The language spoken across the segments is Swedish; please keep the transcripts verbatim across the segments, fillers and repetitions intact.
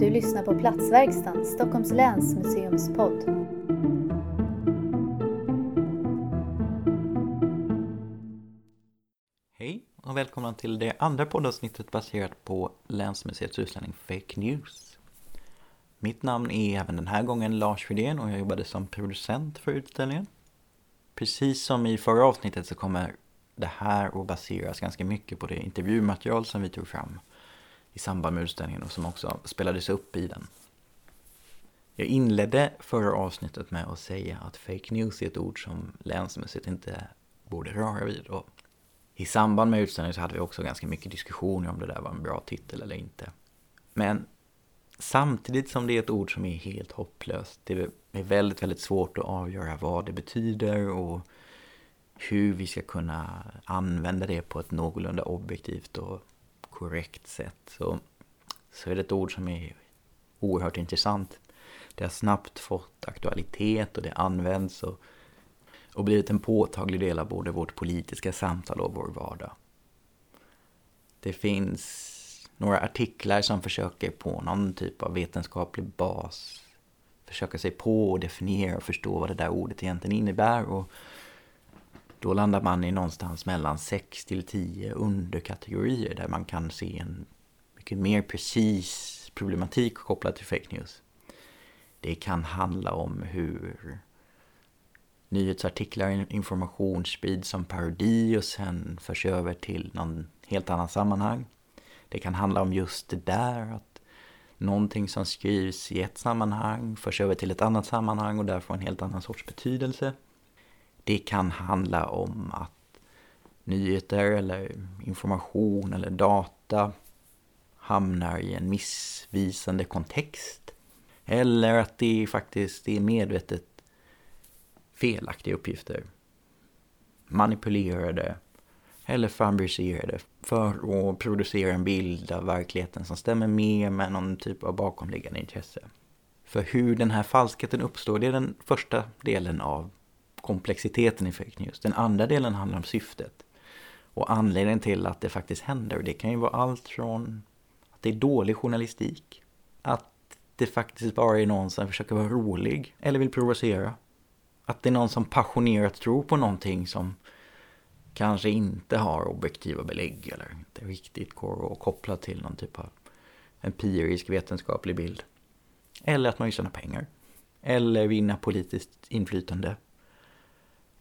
Du lyssnar på Platsverkstan, Stockholms länsmuseums podd. Hej och välkomna till det andra poddavsnittet baserat på Länsmuseets utställning Fake News. Mitt namn är även den här gången Lars Fridén och jag jobbade som producent för utställningen. Precis som i förra avsnittet så kommer det här att baseras ganska mycket på det intervjumaterial som vi tog fram i samband med utställningen och som också spelades upp i den. Jag inledde förra avsnittet med att säga att fake news är ett ord som länsmuseet inte borde röra vid. Och i samband med utställningen så hade vi också ganska mycket diskussioner om det där var en bra titel eller inte. Men samtidigt som det är ett ord som är helt hopplöst, det är väldigt, väldigt svårt att avgöra vad det betyder och hur vi ska kunna använda det på ett någorlunda objektivt och korrekt sätt. Så, så är det ett ord som är oerhört intressant. Det har snabbt fått aktualitet och det används och, och blivit en påtaglig del av både vårt politiska samtal och vår vardag. Det finns några artiklar som försöker på någon typ av vetenskaplig bas försöka sig på och definiera och förstå vad det där ordet egentligen innebär, och då landar man i någonstans mellan sex till tio underkategorier där man kan se en mycket mer precis problematik kopplad till fake news. Det kan handla om hur nyhetsartiklar och information sprids som parodi och sen förs över till någon helt annan sammanhang. Det kan handla om just det där att någonting som skrivs i ett sammanhang förs över till ett annat sammanhang och där får en helt annan sorts betydelse. Det kan handla om att nyheter eller information eller data hamnar i en missvisande kontext. Eller att det faktiskt är medvetet felaktiga uppgifter. Manipulerade eller fabricerade för att producera en bild av verkligheten som stämmer med med någon typ av bakomliggande intresse. För hur den här falskheten uppstår, det är den första delen av komplexiteten i fake news. Den andra delen handlar om syftet och anledningen till att det faktiskt händer. Det kan ju vara allt från att det är dålig journalistik, att det faktiskt bara är någon som försöker vara rolig eller vill provocera, att det är någon som passionerat tror på någonting som kanske inte har objektiva belägg eller inte riktigt går att koppla till någon typ av empirisk vetenskaplig bild, eller att man vill tjäna pengar eller vinna politiskt inflytande.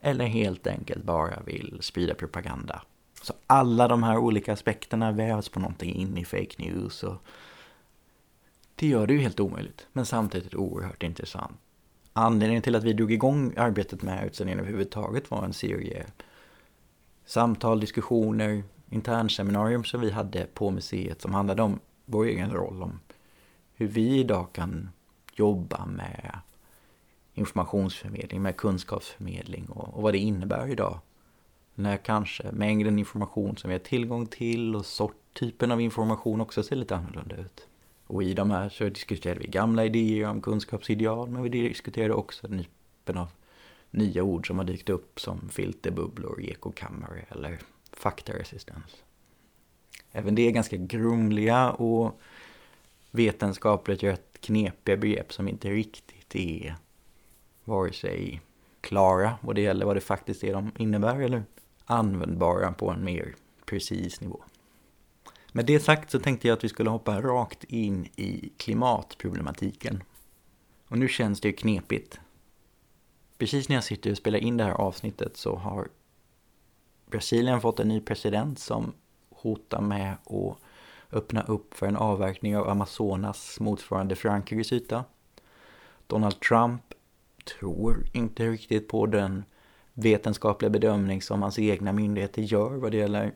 Eller helt enkelt bara vill sprida propaganda. Så alla de här olika aspekterna vävs på någonting in i fake news. Och det gör det ju helt omöjligt. Men samtidigt oerhört intressant. Anledningen till att vi drog igång arbetet med utställningen överhuvudtaget var en serie samtal, diskussioner, internseminarium som vi hade på museet. Som handlade om vår egen roll. Om hur vi idag kan jobba med informationsförmedling, med kunskapsförmedling och, och vad det innebär idag. När kanske mängden information som vi har tillgång till och sorttypen av information också ser lite annorlunda ut. Och i de här så diskuterade vi gamla idéer om kunskapsideal, men vi diskuterade också nypen av nya ord som har dykt upp som filterbubblor, ekokammare eller faktaresistens. Även det är ganska grumliga och vetenskapligt rätt knepiga begrepp som inte riktigt är vare sig klara vad det gäller vad det faktiskt är de innebär eller användbara på en mer precis nivå. Med det sagt så tänkte jag att vi skulle hoppa rakt in i klimatproblematiken. Och nu känns det ju knepigt. Precis när jag sitter och spelar in det här avsnittet så har Brasilien fått en ny president som hotar med att öppna upp för en avverkning av Amazonas motsvarande Frankrikes yta. Donald Trump tror inte riktigt på den vetenskapliga bedömning som hans egna myndigheter gör vad det gäller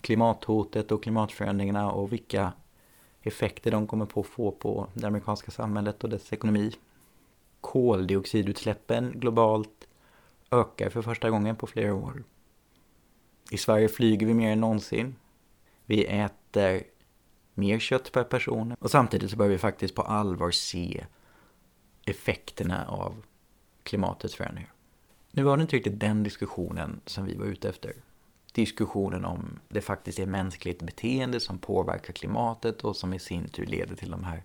klimathotet och klimatförändringarna och vilka effekter de kommer på att få på det amerikanska samhället och dess ekonomi. Koldioxidutsläppen globalt ökar för första gången på flera år. I Sverige flyger vi mer än någonsin. Vi äter mer kött per person och samtidigt så börjar vi faktiskt på allvar se effekterna av klimatets förändringar. Nu var det inte riktigt den diskussionen som vi var ute efter. Diskussionen om det faktiskt är mänskligt beteende som påverkar klimatet och som i sin tur leder till de här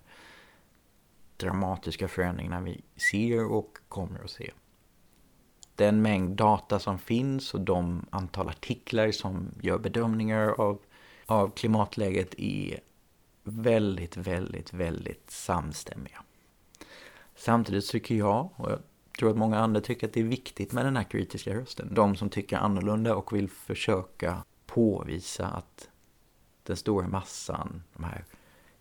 dramatiska förändringarna vi ser och kommer att se. Den mängd data som finns och de antal artiklar som gör bedömningar av, av klimatläget är väldigt, väldigt, väldigt samstämmiga. Samtidigt tycker jag, och jag tror att många andra tycker, att det är viktigt med den här kritiska rösten. De som tycker annorlunda och vill försöka påvisa att den stora massan, de här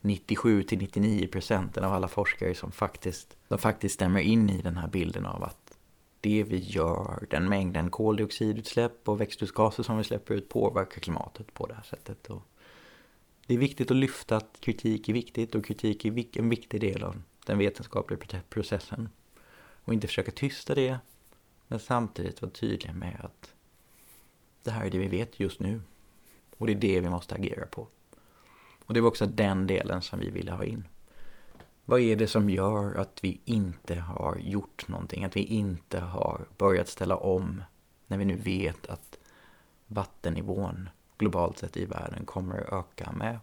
nittiosju till nittionio procent av alla forskare som faktiskt, de faktiskt stämmer in i den här bilden av att det vi gör, den mängden koldioxidutsläpp och växthusgaser som vi släpper ut, påverkar klimatet på det här sättet. Och det är viktigt att lyfta att kritik är viktigt, och kritik är en viktig del av den vetenskapliga processen. Och inte försöka tysta det, men samtidigt vara tydlig med att det här är det vi vet just nu. Och det är det vi måste agera på. Och det var också den delen som vi ville ha in. Vad är det som gör att vi inte har gjort någonting? Att vi inte har börjat ställa om när vi nu vet att vattennivån globalt sett i världen kommer att öka med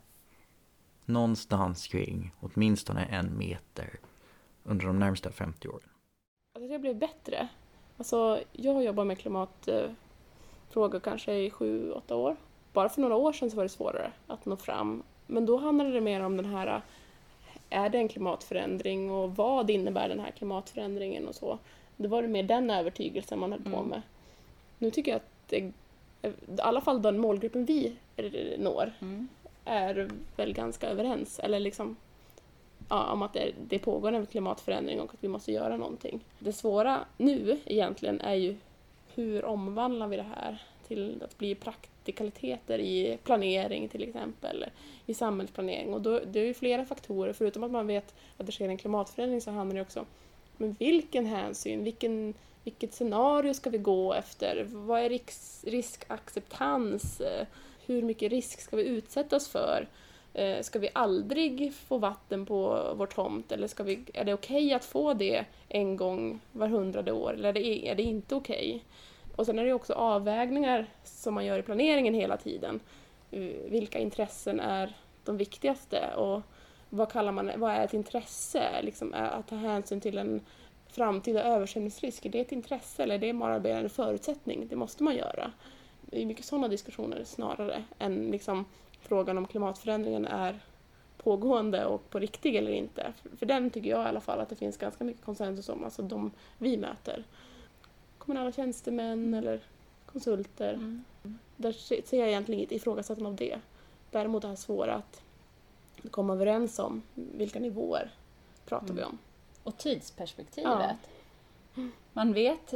någonstans kring åtminstone en meter under de närmsta femtio åren. Alltså det blev bättre. Alltså jag har jobbat med klimatfrågor kanske i sju, åtta år. Bara för några år sedan så var det svårare att nå fram. Men då handlade det mer om den här, är det en klimatförändring och vad innebär den här klimatförändringen och så. Det var det mer den övertygelsen man höll på med. Mm. Nu tycker jag att det, i alla fall den målgruppen vi når mm. är väl ganska överens. Eller liksom, ja, om att det, det pågår en klimatförändring och att vi måste göra någonting. Det svåra nu egentligen är ju hur omvandlar vi det här till att bli praktikaliteter i planering till exempel, i samhällsplanering. Och då, det är ju flera faktorer, förutom att man vet att det sker en klimatförändring så handlar det också om, men vilken hänsyn, vilken, vilket scenario ska vi gå efter, vad är risk, riskacceptans, hur mycket risk ska vi utsätta oss för, ska vi aldrig få vatten på vår tomt eller ska vi, är det okej att få det en gång var hundrade år eller är det, är det inte okej? Och sen är det också avvägningar som man gör i planeringen hela tiden. Vilka intressen är de viktigaste? Och vad kallar man, vad är ett intresse? Liksom att ta hänsyn till en framtida översvämningsrisk. Är det ett intresse eller är det bara en förutsättning? Det måste man göra. Det är mycket sådana diskussioner snarare än liksom frågan om klimatförändringen är pågående och på riktigt eller inte. För den tycker jag i alla fall att det finns ganska mycket konsensus om, alltså de vi möter. Kommunala tjänstemän eller konsulter. Mm. Där ser jag egentligen inget ifrågasättande av det. Däremot är det svårt att komma överens om vilka nivåer pratar mm. vi om. Och tidsperspektivet. Ja. Man vet,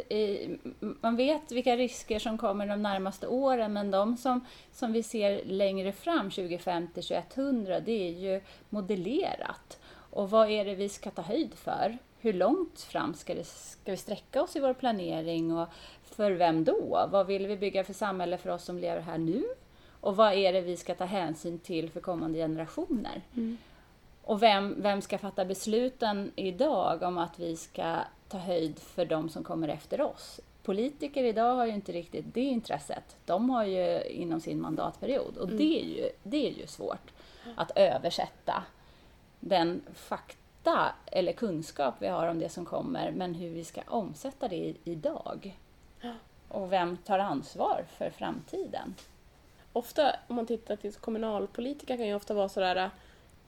man vet vilka risker som kommer de närmaste åren, men de som, som vi ser längre fram, tjugofemtio till tjugohundra, det är ju modellerat. Och vad är det vi ska ta höjd för? Hur långt fram ska, det, ska vi sträcka oss i vår planering och för vem då? Vad vill vi bygga för samhälle för oss som lever här nu? Och vad är det vi ska ta hänsyn till för kommande generationer? Mm. Och vem, vem ska fatta besluten idag om att vi ska ta höjd för de som kommer efter oss? Politiker idag har ju inte riktigt det intresset. De har ju inom sin mandatperiod. Och mm. det, är ju, det är ju svårt att översätta den faktorn. Eller kunskap vi har om det som kommer, men hur vi ska omsätta det idag. Och vem tar ansvar för framtiden? Ofta om man tittar till kommunalpolitiker kan ju ofta vara sådär,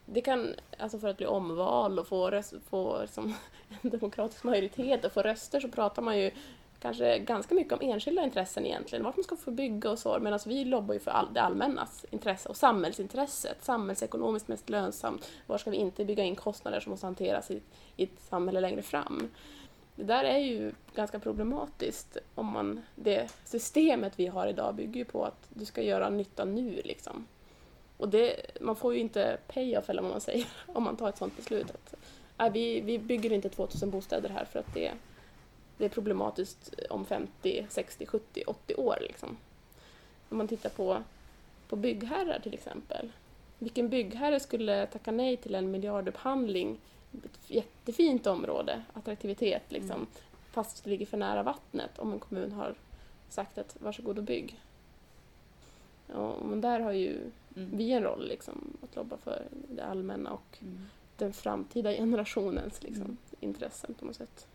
det kan, alltså för att bli omval och få, röst, få som en demokratisk majoritet och få röster, så pratar man ju kanske ganska mycket om enskilda intressen egentligen, vart man ska få bygga och så, medan vi lobbar ju för all, det allmännas intresse och samhällsintresset, samhällsekonomiskt mest lönsamt, var ska vi inte bygga in kostnader som måste hanteras i, i ett samhälle längre fram. Det där är ju ganska problematiskt om man, det systemet vi har idag bygger ju på att du ska göra nytta nu liksom. Och det, man får ju inte pay-off eller vad man säger om man tar ett sånt beslut att nej, vi, vi bygger inte tvåtusen bostäder här för att det Det är problematiskt om femtio, sextio, sjuttio, åttio år. Liksom. Om man tittar på, på byggherrar till exempel. Vilken byggherre skulle tacka nej till en miljardupphandling? Ett jättefint område, attraktivitet. Liksom, mm. Fast det ligger för nära vattnet om en kommun har sagt att varsågod och bygg. Ja, men där har ju mm. vi en roll liksom, att jobba för det allmänna och mm. den framtida generationens liksom, mm. intressen på något sätt.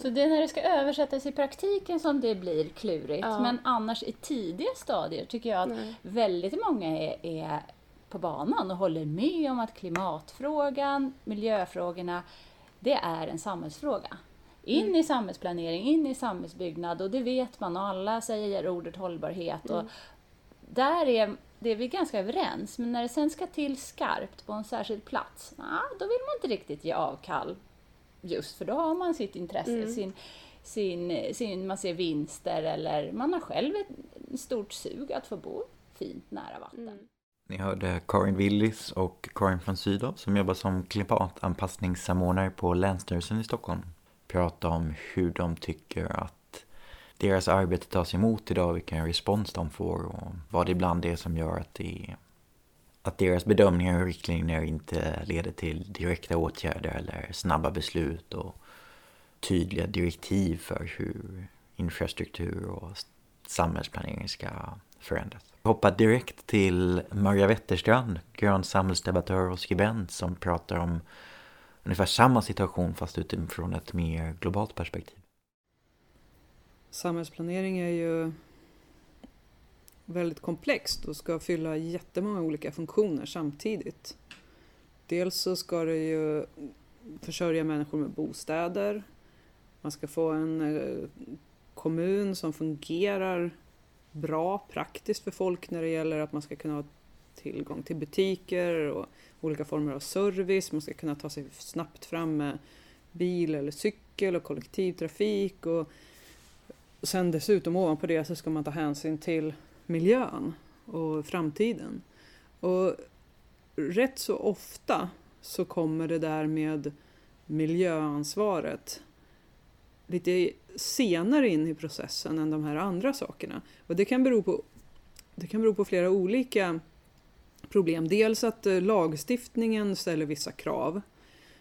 Så det är när det ska översättas i praktiken som det blir klurigt. Ja. Men annars i tidiga stadier tycker jag att Nej. väldigt många är, är på banan och håller med om att klimatfrågan, miljöfrågorna, det är en samhällsfråga. In mm. i samhällsplanering, in i samhällsbyggnad, och det vet man, alla säger ordet hållbarhet. Mm. Och där är, det är vi ganska överens, men när det sen ska till skarpt på en särskild plats, nah, då vill man inte riktigt ge avkall. Just för då har man sitt intresse, mm. sin, sin, sin, man ser vinster, eller man har själv ett stort sug att få bo fint nära vatten. Mm. Ni hörde Karin Willis och Karin från Sydow, som jobbar som klimatanpassningssamordnare på Länsstyrelsen i Stockholm, prata om hur de tycker att deras arbete tas emot idag, vilken respons de får och vad det ibland är som gör att det Att deras bedömningar och riktlinjer inte leder till direkta åtgärder eller snabba beslut och tydliga direktiv för hur infrastruktur och samhällsplanering ska förändras. Jag hoppar direkt till Marja Wetterstrand, grön samhällsdebattör och skribent, som pratar om ungefär samma situation fast utifrån ett mer globalt perspektiv. Samhällsplanering är ju väldigt komplext och ska fylla jättemånga olika funktioner samtidigt. Dels så ska det ju försörja människor med bostäder. Man ska få en kommun som fungerar bra praktiskt för folk när det gäller att man ska kunna ha tillgång till butiker och olika former av service. Man ska kunna ta sig snabbt fram med bil eller cykel och kollektivtrafik. Och sen dessutom ovanpå det så ska man ta hänsyn till miljön och framtiden. Och rätt så ofta så kommer det där med miljöansvaret lite senare in i processen än de här andra sakerna. Och det kan bero på, det kan bero på flera olika problem. Dels att lagstiftningen ställer vissa krav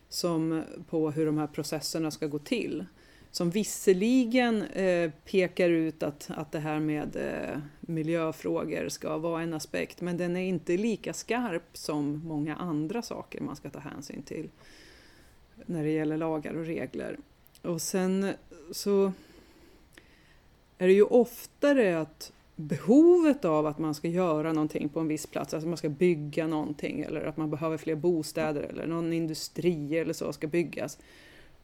som på hur de här processerna ska gå till, som visserligen eh, pekar ut att, att det här med eh, miljöfrågor ska vara en aspekt, men den är inte lika skarp som många andra saker man ska ta hänsyn till när det gäller lagar och regler. Och sen så är det ju oftare att behovet av att man ska göra någonting på en viss plats, alltså man ska bygga någonting eller att man behöver fler bostäder eller någon industri eller så ska byggas,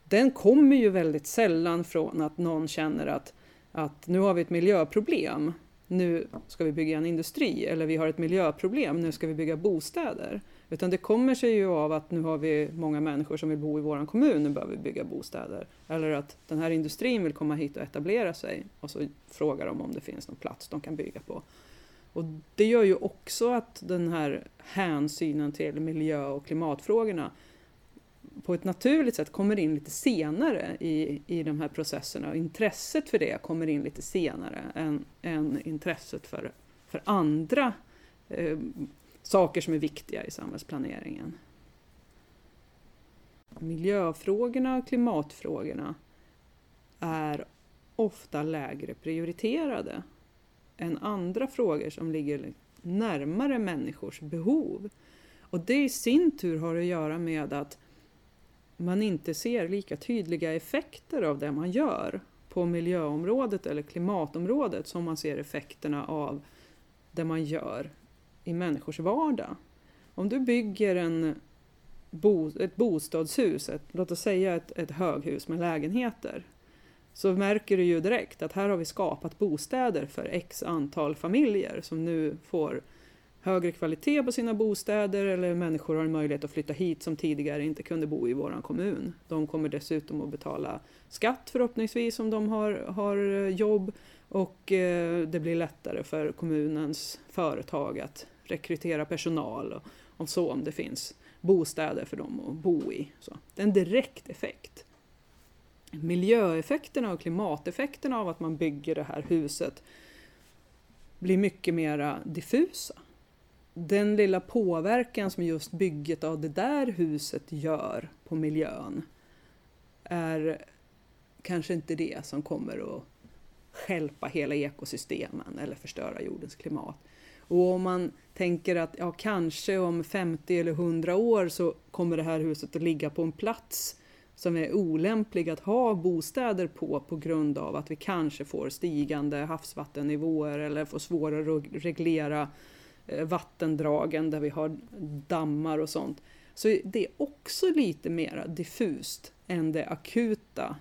den kommer ju väldigt sällan från att någon känner att, att nu har vi ett miljöproblem, nu ska vi bygga en industri, eller vi har ett miljöproblem, nu ska vi bygga bostäder. Utan det kommer sig ju av att nu har vi många människor som vill bo i vår kommun, nu behöver vi bygga bostäder. Eller att den här industrin vill komma hit och etablera sig, och så frågar de om det finns någon plats de kan bygga på. Och det gör ju också att den här hänsynen till miljö- och klimatfrågorna på ett naturligt sätt kommer in lite senare i, i de här processerna. Och intresset för det kommer in lite senare än, än intresset för, för andra eh, saker som är viktiga i samhällsplaneringen. Miljöfrågorna och klimatfrågorna är ofta lägre prioriterade än andra frågor som ligger närmare människors behov. Och det i sin tur har att göra med att man inte ser lika tydliga effekter av det man gör på miljöområdet eller klimatområdet som man ser effekterna av det man gör i människors vardag. Om du bygger en bo, ett bostadshus, ett, låt oss säga ett, ett höghus med lägenheter, så märker du ju direkt att här har vi skapat bostäder för x antal familjer som nu får högre kvalitet på sina bostäder, eller människor har en möjlighet att flytta hit som tidigare inte kunde bo i vår kommun. De kommer dessutom att betala skatt förhoppningsvis om de har, har jobb, och eh, det blir lättare för kommunens företag att rekrytera personal och, om så om det finns bostäder för dem att bo i. Så det är en direkt effekt. Miljöeffekterna och klimateffekterna av att man bygger det här huset blir mycket mer diffusa. Den lilla påverkan som just bygget av det där huset gör på miljön är kanske inte det som kommer att stjälpa hela ekosystemen eller förstöra jordens klimat. Och om man tänker att ja, kanske om femtio eller hundra år så kommer det här huset att ligga på en plats som är olämplig att ha bostäder på på grund av att vi kanske får stigande havsvattennivåer eller får svårare att reglera vattendragen där vi har dammar och sånt. Så det är också lite mer diffust än det akuta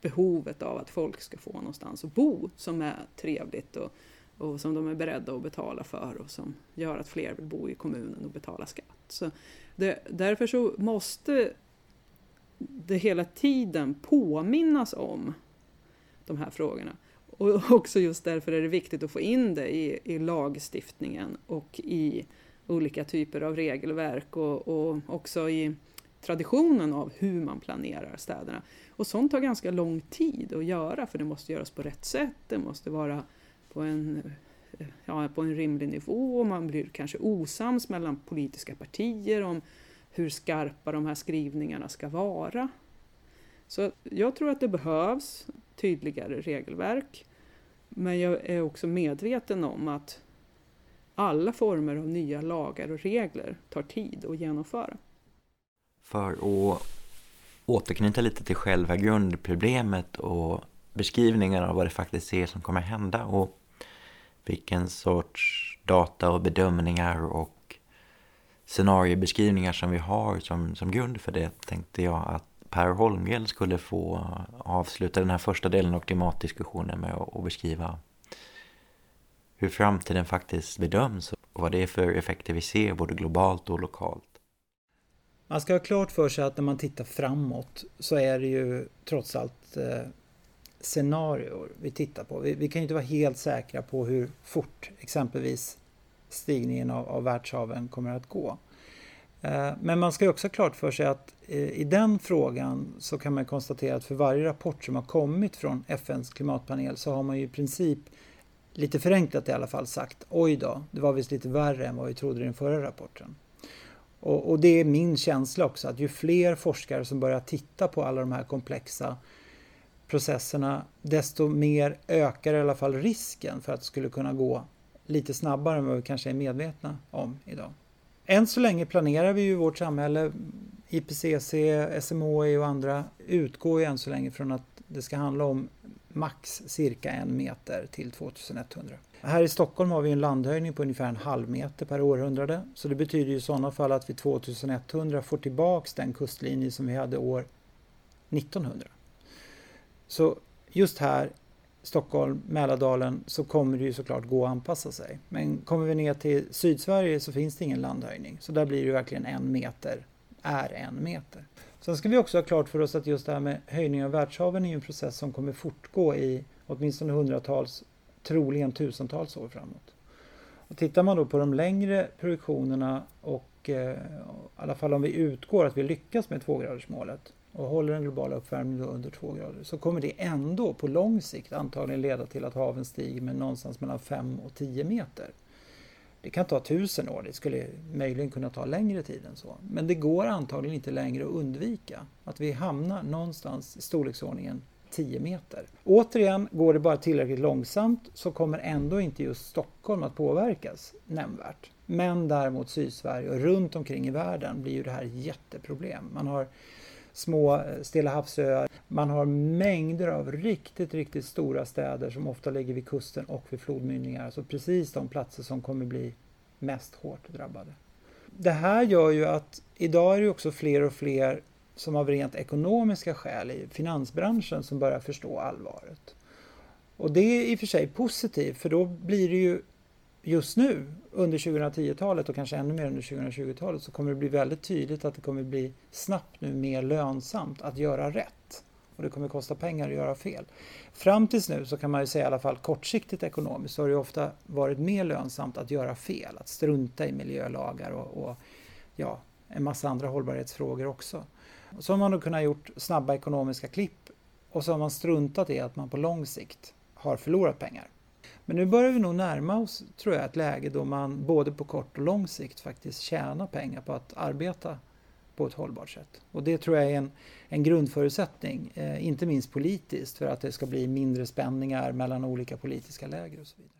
behovet av att folk ska få någonstans att bo som är trevligt och, och som de är beredda att betala för och som gör att fler vill bo i kommunen och betala skatt. Så det, därför så måste det hela tiden påminnas om de här frågorna. Och också just därför är det viktigt att få in det i, i lagstiftningen och i olika typer av regelverk och, och också i traditionen av hur man planerar städerna. Och sånt tar ganska lång tid att göra, för det måste göras på rätt sätt, det måste vara på en, ja, på en rimlig nivå, man blir kanske osams mellan politiska partier om hur skarpa de här skrivningarna ska vara. Så jag tror att det behövs tydligare regelverk, men jag är också medveten om att alla former av nya lagar och regler tar tid att genomföra. För att återknyta lite till själva grundproblemet och beskrivningar av vad det faktiskt är som kommer hända och vilken sorts data och bedömningar och scenariobeskrivningar som vi har som, som grund för det, tänkte jag att Per Holmgren skulle få avsluta den här första delen av klimatdiskussionen med att beskriva hur framtiden faktiskt bedöms och vad det är för effekter vi ser både globalt och lokalt. Man ska ha klart för sig att när man tittar framåt så är det ju trots allt eh, scenarior vi tittar på. Vi, vi kan ju inte vara helt säkra på hur fort exempelvis stigningen av, av världshaven kommer att gå. Eh, men man ska också ha klart för sig att eh, i den frågan så kan man konstatera att för varje rapport som har kommit från F N:s klimatpanel så har man ju i princip lite förenklat i alla fall sagt, oj då, det var visst lite värre än vad vi trodde i den förra rapporten. Och, och det är min känsla också, att ju fler forskare som börjar titta på alla de här komplexa processerna, desto mer ökar i alla fall risken för att det skulle kunna gå lite snabbare än vad vi kanske är medvetna om idag. Än så länge planerar vi ju vårt samhälle, I P C C, S M H I och andra utgår ju än så länge från att det ska handla om max cirka en meter till tjugoett hundra. Här i Stockholm har vi en landhöjning på ungefär en halv meter per århundrade. Så det betyder ju i sådana fall att vi tjugoett hundra får tillbaks den kustlinje som vi hade år nittonhundra. Så just här, Stockholm, Mälardalen, så kommer det ju såklart gå att anpassa sig. Men kommer vi ner till Sydsverige så finns det ingen landhöjning. Så där blir det verkligen en meter är en meter. Sen ska vi också ha klart för oss att just det här med höjning av världshaven är en process som kommer fortgå i åtminstone hundratals, troligen tusentals år framåt. Och tittar man då på de längre projektionerna och eh, i alla fall om vi utgår att vi lyckas med tvågradersmålet och håller den globala uppvärmningen under två grader, så kommer det ändå på lång sikt antagligen leda till att haven stiger med någonstans mellan fem och tio meter. Det kan ta tusen år, det skulle möjligen kunna ta längre tid än så. Men det går antagligen inte längre att undvika att vi hamnar någonstans i storleksordningen tio meter. Återigen, går det bara tillräckligt långsamt så kommer ändå inte just Stockholm att påverkas nämnvärt. Men däremot Sydsverige och runt omkring i världen blir ju det här jätteproblem. Man har små Stilla havsöar, man har mängder av riktigt, riktigt stora städer som ofta ligger vid kusten och vid flodmynningar. Alltså precis de platser som kommer bli mest hårt drabbade. Det här gör ju att idag är det också fler och fler som av rent ekonomiska skäl i finansbranschen som börjar förstå allvaret. Och det är i och för sig positivt, för då blir det ju just nu under tjugotio-talet och kanske ännu mer under tjugotjugo-talet så kommer det bli väldigt tydligt att det kommer bli snabbt nu mer lönsamt att göra rätt. Och det kommer kosta pengar att göra fel. Fram tills nu så kan man ju säga i alla fall kortsiktigt ekonomiskt så har det ofta varit mer lönsamt att göra fel. Att strunta i miljölagar och, och ja, en massa andra hållbarhetsfrågor också. Och så har man då kunnat gjort snabba ekonomiska klipp och så har man struntat i att man på lång sikt har förlorat pengar. Men nu börjar vi nog närma oss, tror jag, ett läge då man både på kort och lång sikt faktiskt tjänar pengar på att arbeta på ett hållbart sätt. Och det tror jag är en, en grundförutsättning, eh, inte minst politiskt, för att det ska bli mindre spänningar mellan olika politiska läger och så vidare.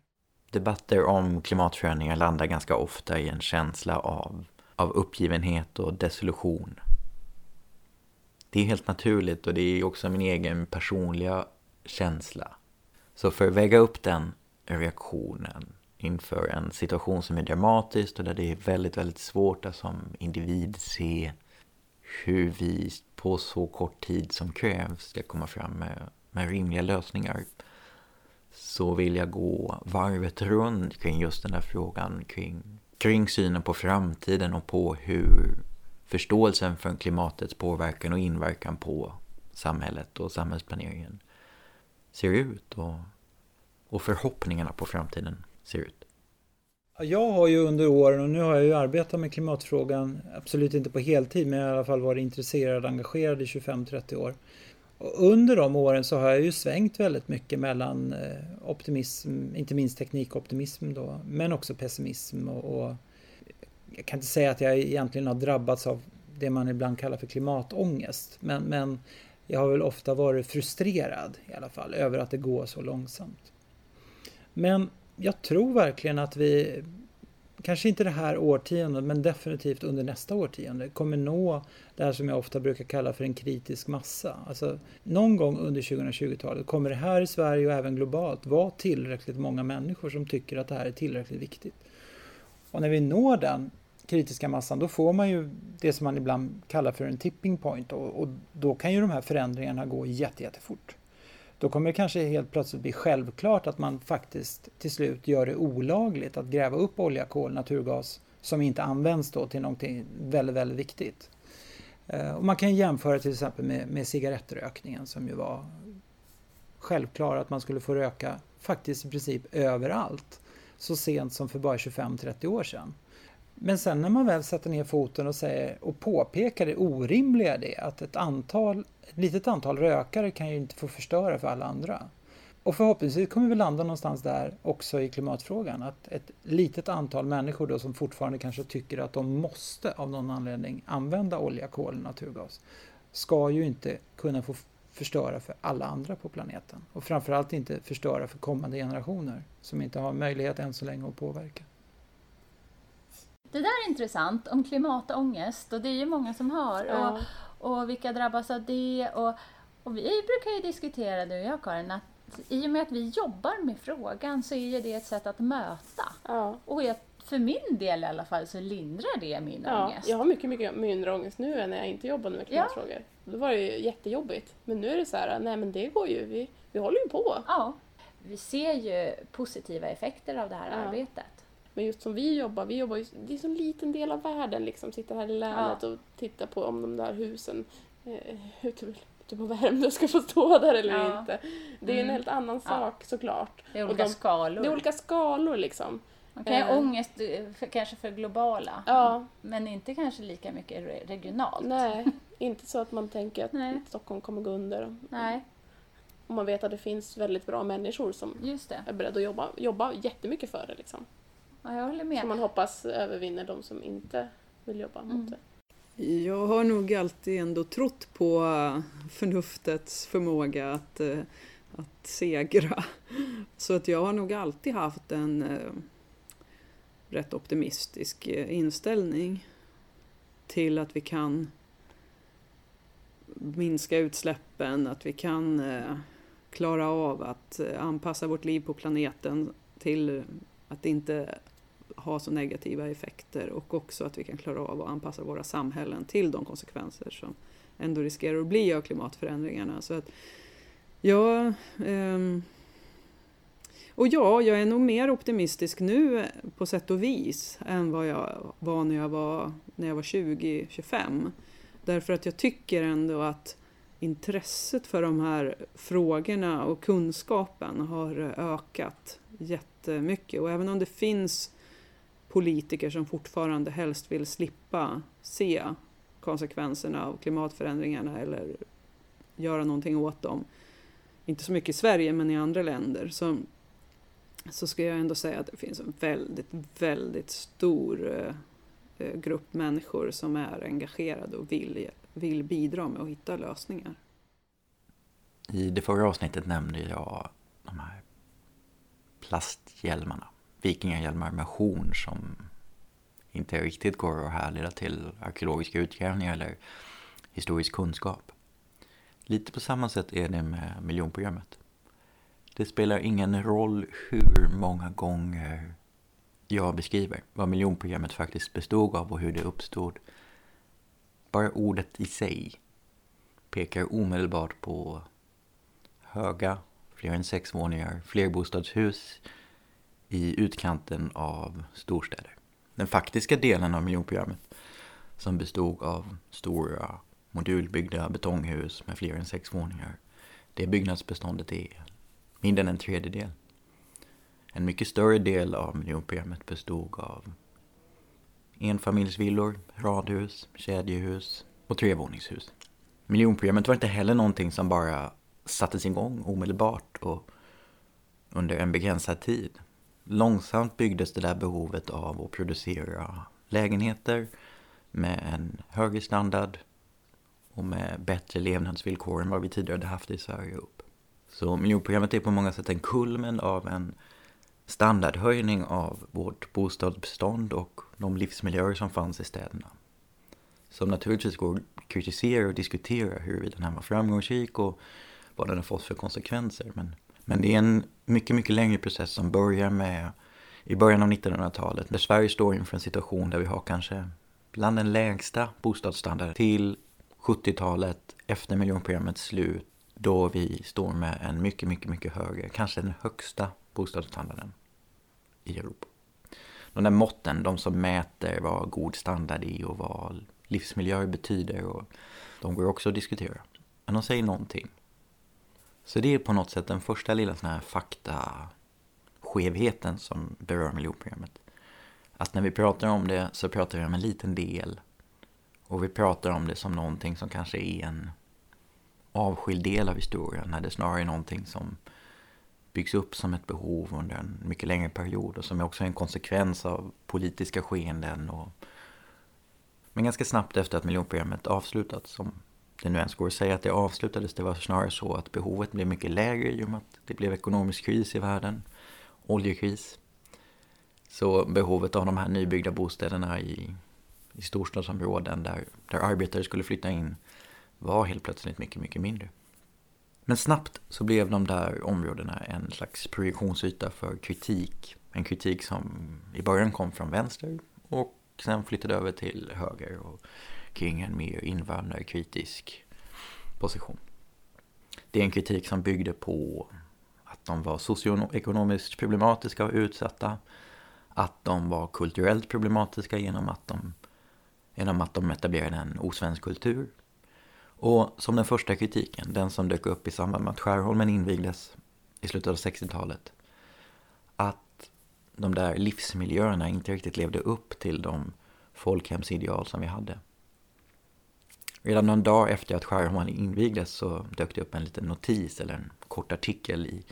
Debatter om klimatförändringar landar ganska ofta i en känsla av, av uppgivenhet och desillusion. Det är helt naturligt och det är också min egen personliga känsla. Så för att väga upp den reaktionen inför en situation som är dramatisk och där det är väldigt, väldigt svårt att som individ se hur vi på så kort tid som krävs ska komma fram med, med rimliga lösningar, så vill jag gå varvet runt kring just den här frågan, kring, kring synen på framtiden och på hur förståelsen för klimatets påverkan och inverkan på samhället och samhällsplaneringen ser ut och, och förhoppningarna på framtiden ser ut. Jag har ju under åren, och nu har jag ju arbetat med klimatfrågan, absolut inte på heltid, men jag har i alla fall varit intresserad och engagerad i tjugofem trettio år. Och under de åren så har jag ju svängt väldigt mycket mellan optimism, inte minst teknikoptimism då, men också pessimism. Och, och jag kan inte säga att jag egentligen har drabbats av det man ibland kallar för klimatångest, men, men jag har väl ofta varit frustrerad i alla fall över att det går så långsamt. Men jag tror verkligen att vi, kanske inte det här årtiondet, men definitivt under nästa årtionde, kommer nå det här som jag ofta brukar kalla för en kritisk massa. Alltså någon gång under tjugotjugotalet kommer det här i Sverige och även globalt vara tillräckligt många människor som tycker att det här är tillräckligt viktigt. Och när vi når den kritiska massan, då får man ju det som man ibland kallar för en tipping point. Och, och då kan ju de här förändringarna gå jätte, jättefort. Då kommer det kanske helt plötsligt bli självklart att man faktiskt till slut gör det olagligt att gräva upp olja, kol, naturgas som inte används då till någonting väldigt, väldigt viktigt. Och man kan jämföra till exempel med, med cigarettrökningen, som ju var självklart att man skulle få röka faktiskt i princip överallt så sent som för bara tjugofem trettio år sedan. Men sen när man väl sätter ner foten och, säger, och påpekar det orimliga det, att ett, antal, ett litet antal rökare kan ju inte få förstöra för alla andra. Och förhoppningsvis kommer vi landa någonstans där också i klimatfrågan. Att ett litet antal människor då som fortfarande kanske tycker att de måste av någon anledning använda olja, kol och naturgas, ska ju inte kunna få förstöra för alla andra på planeten. Och framförallt inte förstöra för kommande generationer som inte har möjlighet än så länge att påverka. Det där är intressant om klimatångest, och det är ju många som har, ja. och, och vilka drabbas av det. Och, och vi brukar ju diskutera, du och jag Karin, att i och med att vi jobbar med frågan så är ju det ett sätt att möta. Ja. Och jag, för min del i alla fall, så lindrar det min ja, ångest. Jag har mycket, mycket mindre ångest nu än när jag inte jobbade med klimatfrågor. Ja. Då var det ju jättejobbigt. Men nu är det så här, nej men det går ju, vi, vi håller ju på. Ja, vi ser ju positiva effekter av det här ja. arbetet. Men just som vi jobbar, vi jobbar ju, det är så en liten del av världen liksom, sitter här i länet ja. och tittar på om de där husen eh, ute, ute på Värmdö ska få stå där eller ja. inte. Det är mm. en helt annan sak ja. såklart. Det är olika de, skalor. Det är olika skalor liksom. Man kan ha ångest för, kanske för globala, ja. men inte kanske lika mycket re- regionalt. Nej, inte så att man tänker att Nej. Stockholm kommer gå under. Nej. Och man vet att det finns väldigt bra människor som Just det. är beredda att jobba, jobba jättemycket för det liksom. Ja, jag håller med. Så man hoppas övervinner de som inte vill jobba mot mm. det. Jag har nog alltid ändå trott på förnuftets förmåga att, att segra. Så att jag har nog alltid haft en eh, rätt optimistisk inställning till att vi kan minska utsläppen, att vi kan eh, klara av att anpassa vårt liv på planeten till att inte ha så negativa effekter, och också att vi kan klara av att anpassa våra samhällen till de konsekvenser som ändå riskerar att bli av klimatförändringarna. Så att, ja, eh, och ja, jag är nog mer optimistisk nu på sätt och vis än vad jag var när jag var, när jag var tjugo till tjugofem. Därför att jag tycker ändå att intresset för de här frågorna och kunskapen har ökat jättemycket. Och även om det finns politiker som fortfarande helst vill slippa se konsekvenserna av klimatförändringarna eller göra någonting åt dem, inte så mycket i Sverige men i andra länder, så, så ska jag ändå säga att det finns en väldigt, väldigt stor eh, grupp människor som är engagerade och vill vill bidra med att hitta lösningar. I det förra avsnittet nämnde jag de här plasthjälmarna vikingahjälmar med horn som inte riktigt går att härleda till arkeologiska utgrävningar eller historisk kunskap. Lite på samma sätt är det med miljonprogrammet. Det spelar ingen roll hur många gånger jag beskriver vad miljonprogrammet faktiskt bestod av och hur det uppstod. Bara ordet i sig pekar omedelbart på höga, fler än sex våningar, flerbostadshus i utkanten av storstäder. Den faktiska delen av miljonprogrammet, som bestod av stora modulbyggda betonghus med fler än sex våningar, det byggnadsbeståndet är mindre än en tredjedel. En mycket större del av miljonprogrammet bestod av enfamiljsvillor, radhus, kedjehus och trevåningshus. Miljonprogrammet var inte heller någonting som bara sattes igång omedelbart och under en begränsad tid. Långsamt byggdes det där behovet av att producera lägenheter med en högre standard och med bättre levnadsvillkor än vad vi tidigare hade haft i Sverige upp. Så miljonprogrammet är på många sätt en kulmen av en standardhöjning av vårt bostadsbestånd och de livsmiljöer som fanns i städerna. Som naturligtvis går att kritisera och diskutera huruvida den här var framgångsrik och vad den har fått för konsekvenser. Men, men det är en mycket, mycket längre process som börjar med i början av nittonhundratalet, där Sverige står inför en situation där vi har kanske bland den lägsta bostadsstandarden till sjuttiotalet efter miljonprogrammets slut, då vi står med en mycket, mycket, mycket högre, kanske den högsta bostadsstandarden i Europa. De där måtten, de som mäter vad god standard är och vad livsmiljöer betyder, och de går också att diskutera. Men de säger någonting. Så det är på något sätt den första lilla sån här faktaskevheten som berör miljonprogrammet. Att när vi pratar om det så pratar vi om en liten del. Och vi pratar om det som någonting som kanske är en avskild del av historien, när det snarare är någonting som byggs upp som ett behov under en mycket längre period och som är också en konsekvens av politiska skeenden. Och... Men ganska snabbt efter att miljonprogrammet avslutats, som det nu ens går att säga att det avslutades, det var snarare så att behovet blev mycket lägre i och med att det blev ekonomisk kris i världen, oljekris. Så behovet av de här nybyggda bostäderna i, i storstadsområden där, där arbetare skulle flytta in var helt plötsligt mycket, mycket mindre. Men snabbt så blev de där områdena en slags projektionsyta för kritik. En kritik som i början kom från vänster och sen flyttade över till höger och kring en mer invandrarkritisk position. Det är en kritik som byggde på att de var socioekonomiskt problematiska och utsatta. Att de var kulturellt problematiska genom att de, genom att de etablerade en osvensk kultur. Och som den första kritiken, den som dök upp i samband med att Skärholmen invigdes i slutet av sextiotalet, att de där livsmiljöerna inte riktigt levde upp till de folkhemsideal som vi hade. Redan någon dag efter att Skärholmen invigdes så dök det upp en liten notis eller en kort artikel i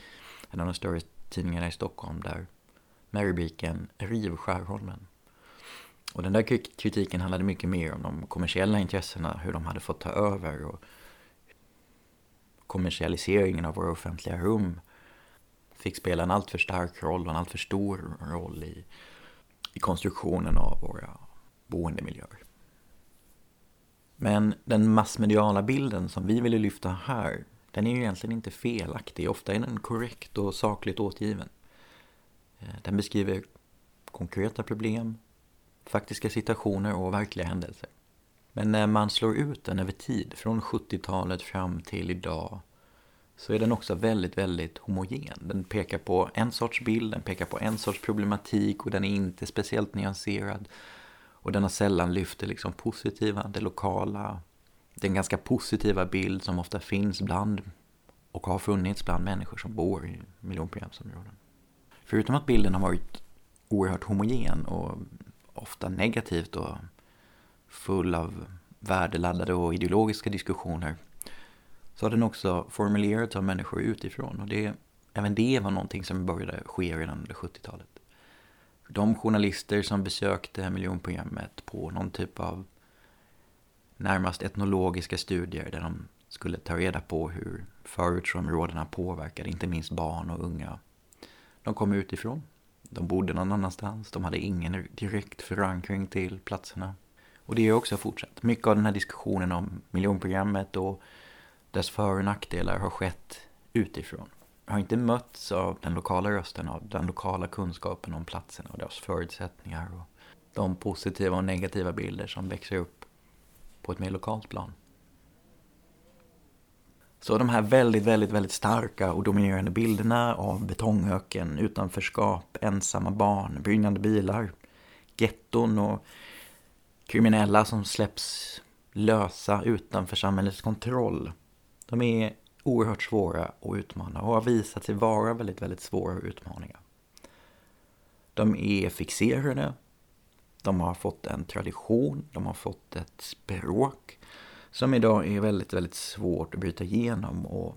en av de större tidningarna i Stockholm där, med rubriken "Riv Skärholmen". Och den där kritiken handlade mycket mer om de kommersiella intressena, hur de hade fått ta över och kommersialiseringen av våra offentliga rum fick spela en allt för stark roll och en allt för stor roll i, i konstruktionen av våra boendemiljöer. Men den massmediala bilden som vi ville lyfta här, den är ju egentligen inte felaktig, ofta är den korrekt och sakligt återgiven. Den beskriver konkreta problem, faktiska situationer och verkliga händelser. Men när man slår ut den över tid, från sjuttiotalet fram till idag, så är den också väldigt, väldigt homogen. Den pekar på en sorts bild, den pekar på en sorts problematik och den är inte speciellt nyanserad. Och den har sällan lyft det liksom positiva, det lokala, den ganska positiva bild som ofta finns bland och har funnits bland människor som bor i miljonprogramsområden. Förutom att bilden har varit oerhört homogen och ofta negativt och full av värdeladdade och ideologiska diskussioner, så har den också formulerats av människor utifrån. Och det, även det var någonting som började ske redan under sjuttiotalet. De journalister som besökte miljonprogrammet på någon typ av närmast etnologiska studier där de skulle ta reda på hur förortsområdena påverkade, inte minst barn och unga, de kom utifrån. De bodde någon annanstans, de hade ingen direkt förankring till platserna. Och det är också fortsatt. Mycket av den här diskussionen om miljonprogrammet och dess för- och nackdelar har skett utifrån. Jag har inte mötts av den lokala rösten, av den lokala kunskapen om platsen och deras förutsättningar och de positiva och negativa bilder som växer upp på ett mer lokalt plan. Så de här väldigt, väldigt, väldigt starka och dominerande bilderna av betongöken, utanförskap, ensamma barn, brinnande bilar, getton och kriminella som släpps lösa utanför samhällets kontroll. De är oerhört svåra att utmana och har visat sig vara väldigt, väldigt svåra utmaningar. De är fixerade, de har fått en tradition, de har fått ett språk som idag är väldigt, väldigt svårt att bryta igenom och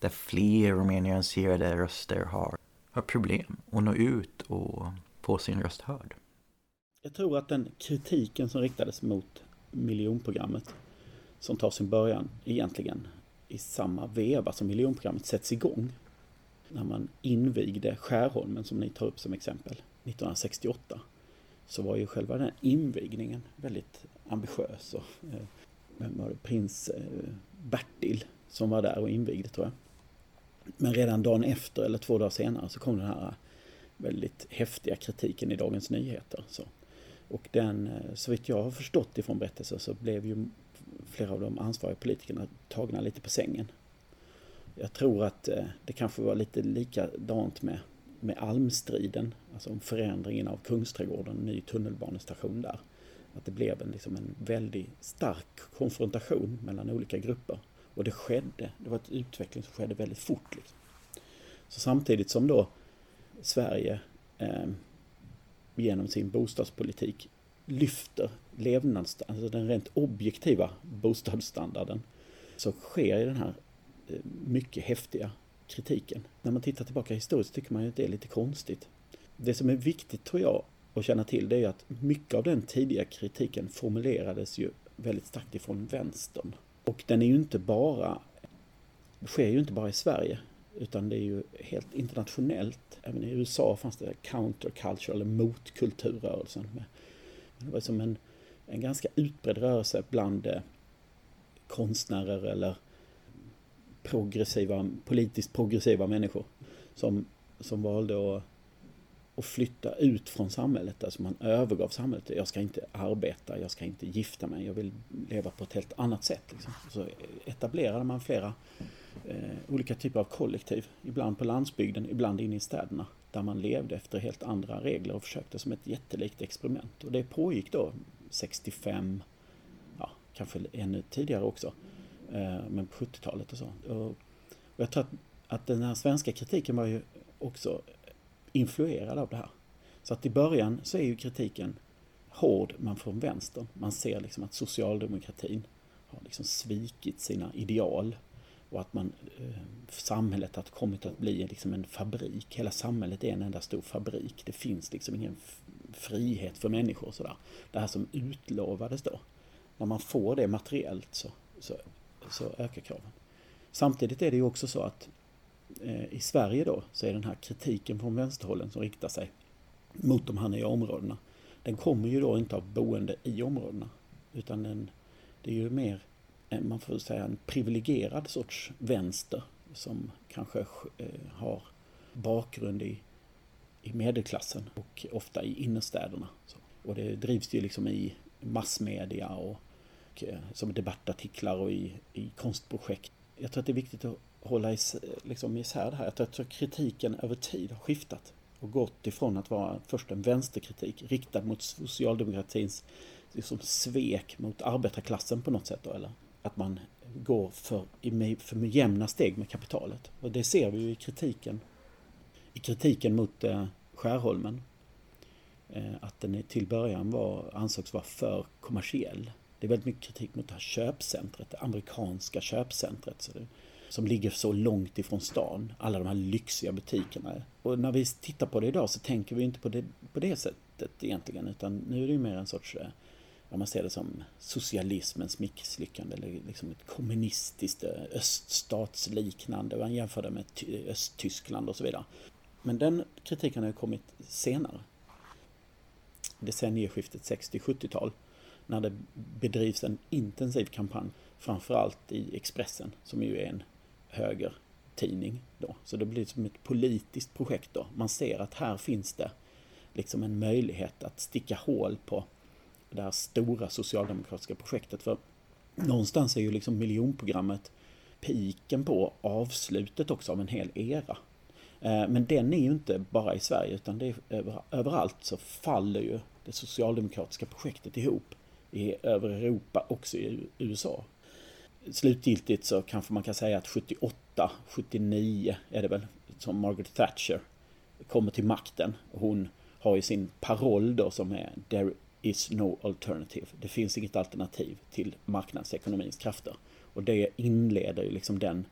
där fler och mer nyanserade röster har, har problem att nå ut och få sin röst hörd. Jag tror att den kritiken som riktades mot miljonprogrammet som tar sin början egentligen i samma veva som miljonprogrammet sätts igång. När man invigde Skärholmen som ni tar upp som exempel nittonhundrasextioåtta så var ju själva den här invigningen väldigt ambitiös. Och, vem var det? Prins Bertil som var där och invigde tror jag. Men redan dagen efter eller två dagar senare så kom den här väldigt häftiga kritiken i Dagens Nyheter. Så. Och den, såvitt jag har förstått ifrån berättelser så blev ju flera av de ansvariga politikerna tagna lite på sängen. Jag tror att det kanske var lite likadant med, med Almstriden, alltså om förändringen av Kungsträdgården, ny tunnelbanestation där. Att det blev en, liksom en väldigt stark konfrontation mellan olika grupper. Och det skedde, det var ett utveckling som skedde väldigt fort. Liksom. Så samtidigt som då Sverige eh, genom sin bostadspolitik lyfter levnads, alltså den rent objektiva bostadsstandarden så sker den här mycket häftiga kritiken. När man tittar tillbaka historiskt tycker man ju att det är lite konstigt. Det som är viktigt tror jag att känna till det är att mycket av den tidiga kritiken formulerades ju väldigt starkt ifrån vänstern. Och den är ju inte bara, sker ju inte bara i Sverige utan det är ju helt internationellt. Även i U S A fanns det counterculture eller motkulturrörelsen med. Det var som en, en ganska utbredd rörelse bland eh, konstnärer eller progressiva, politiskt progressiva människor som, som valde att, att flytta ut från samhället. Alltså man övergav samhället. Jag ska inte arbeta, jag ska inte gifta mig, jag vill leva på ett helt annat sätt. Liksom. Så etablerade man flera eh, olika typer av kollektiv. Ibland på landsbygden, ibland inne i städerna. Där man levde efter helt andra regler och försökte som ett jättelikt experiment. Och det pågick då sextiofem, ja, kanske ännu tidigare också, men på sjuttiotalet och så. Och jag tror att, att den här svenska kritiken var ju också influerad av det här. Så att i början så är ju kritiken hård, man från vänstern. Man ser liksom att socialdemokratin har liksom svikit sina ideal. Och att man, samhället har kommit att bli liksom en fabrik. Hela samhället är en enda stor fabrik. Det finns liksom ingen frihet för människor. Och sådär. Det här som utlovades då. När man får det materiellt så, så, så ökar kraven. Samtidigt är det ju också så att eh, i Sverige då så är den här kritiken från vänsterhållen som riktar sig mot de här nya områdena. Den kommer ju då inte av boende i områdena. Utan den, det är ju mer... Man får säga en privilegierad sorts vänster som kanske har bakgrund i, i medelklassen och ofta i innerstäderna. Och det drivs ju liksom i massmedia och, och som debattartiklar och i, i konstprojekt. Jag tror att det är viktigt att hålla is, liksom isär det här. Jag tror att kritiken över tid har skiftat och gått ifrån att vara först en vänsterkritik riktad mot socialdemokratins liksom svek mot arbetarklassen på något sätt då, eller? Att man går för, för jämna steg med kapitalet. Och det ser vi ju i kritiken. I kritiken mot eh, Skärholmen. Eh, att den till början var, ansågs vara för kommersiell. Det är väldigt mycket kritik mot det här köpcentret. Det amerikanska köpcentret. Så det, som ligger så långt ifrån stan. Alla de här lyxiga butikerna. Och när vi tittar på det idag så tänker vi inte på det, på det sättet egentligen. Utan nu är det ju mer en sorts... Eh, om man ser det som socialismens misslyckande eller liksom ett kommunistiskt öststatsliknande och man jämför det med Östtyskland och så vidare. Men den kritiken har ju kommit senare. Decennieskiftet sextio-sjuttiotal, när det bedrivs en intensiv kampanj, framförallt i Expressen, som ju är en högertidning då. Så det blir som ett politiskt projekt då. Man ser att här finns det liksom en möjlighet att sticka hål på det här stora socialdemokratiska projektet. För någonstans är ju liksom miljonprogrammet piken på avslutet också av en hel era. Men den är ju inte bara i Sverige, utan det är över, överallt så faller ju det socialdemokratiska projektet ihop i över Europa, också i U S A. Slutgiltigt så kanske man kan säga att sjuttioåtta sjuttionio är det väl som Margaret Thatcher kommer till makten. Hon har ju sin paroll då som är "There is no alternative". Det finns inget alternativ till marknadsekonomins krafter. Och det inleder ju liksom den,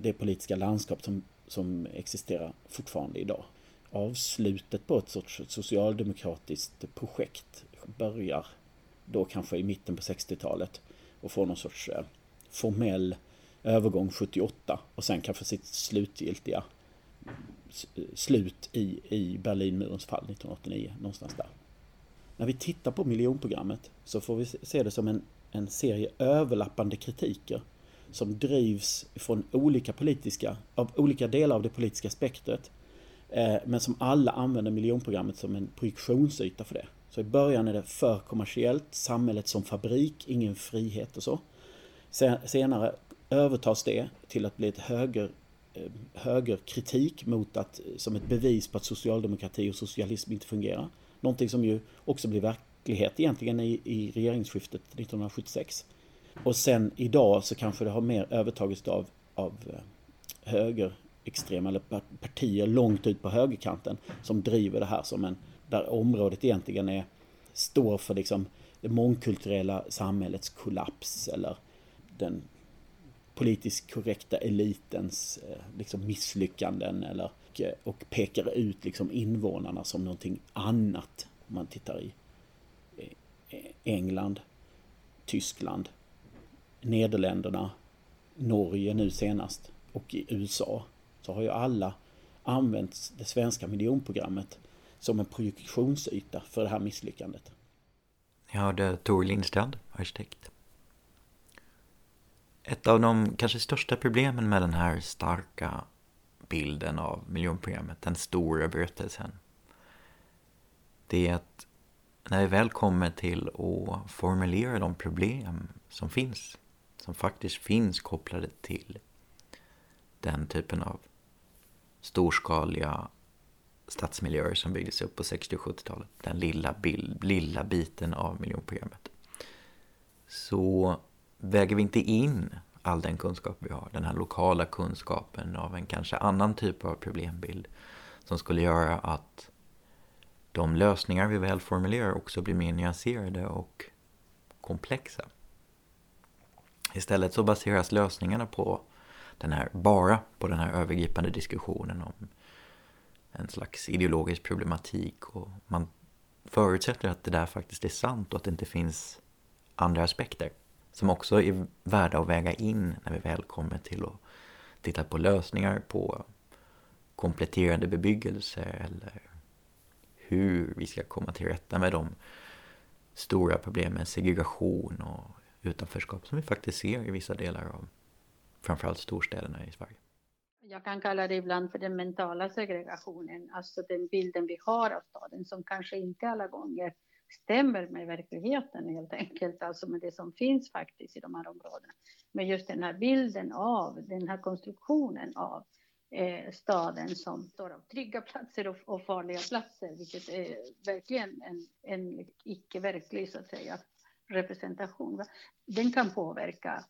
det politiska landskap som som existerar fortfarande idag. Avslutet på ett sorts socialdemokratiskt projekt börjar då kanske i mitten på sextiotalet och får någon sorts formell övergång sjuttioåtta och sen kanske sitt slutgiltiga slut i, i Berlinmurens fall nittonhundraåttionio, någonstans där. När vi tittar på miljonprogrammet så får vi se det som en, en serie överlappande kritiker som drivs från olika politiska, av olika delar av det politiska spektret, eh, men som alla använder miljonprogrammet som en projektionsyta för det. Så i början är det för kommersiellt, samhället som fabrik, ingen frihet och så. Sen, senare övertas det till att bli ett höger, eh, högerkritik mot att, som ett bevis på att socialdemokrati och socialism inte fungerar. Någonting som ju också blir verklighet egentligen i, i regeringsskiftet nittonhundrasjuttiosex. Och sen idag så kanske det har mer övertagits av, av högerextrema eller partier långt ut på högerkanten som driver det här som en, där området egentligen är, står för liksom det mångkulturella samhällets kollaps eller den politiskt korrekta elitens liksom misslyckanden eller, och pekar ut liksom invånarna som någonting annat om man tittar i England, Tyskland, Nederländerna, Norge nu senast och i U S A, så har ju alla använt det svenska miljonprogrammet som en projektionsyta för det här misslyckandet. Jag hörde Tor Lindstedt, arkitekt. Ett av de kanske största problemen med den här starka bilden av miljonprogrammet, den stora berättelsen, det är att när vi väl kommer till att formulera de problem som finns, som faktiskt finns kopplade till den typen av storskaliga stadsmiljöer som byggdes upp på sextio- och sjuttiotalet, den lilla, bild, lilla biten av miljonprogrammet, så väger vi inte in all den kunskap vi har, den här lokala kunskapen av en kanske annan typ av problembild som skulle göra att de lösningar vi väl formulerar också blir mer nyanserade och komplexa. Istället så baseras lösningarna på den här, bara på den här övergripande diskussionen om en slags ideologisk problematik, och man förutsätter att det där faktiskt är sant och att det inte finns andra aspekter som också är värda att väga in när vi väl kommer till att titta på lösningar på kompletterande bebyggelse eller hur vi ska komma till rätta med de stora problemen, segregation och utanförskap som vi faktiskt ser i vissa delar av framförallt storstäderna i Sverige. Jag kan kalla det ibland för den mentala segregationen, alltså den bilden vi har av staden som kanske inte alla gånger stämmer med verkligheten helt enkelt, alltså med det som finns faktiskt i de här områdena. Men just den här bilden av, den här konstruktionen av Eh, staden som står av trygga platser och, och farliga platser, vilket är verkligen en, en icke-verklig så att säga representation. Va? Den kan påverka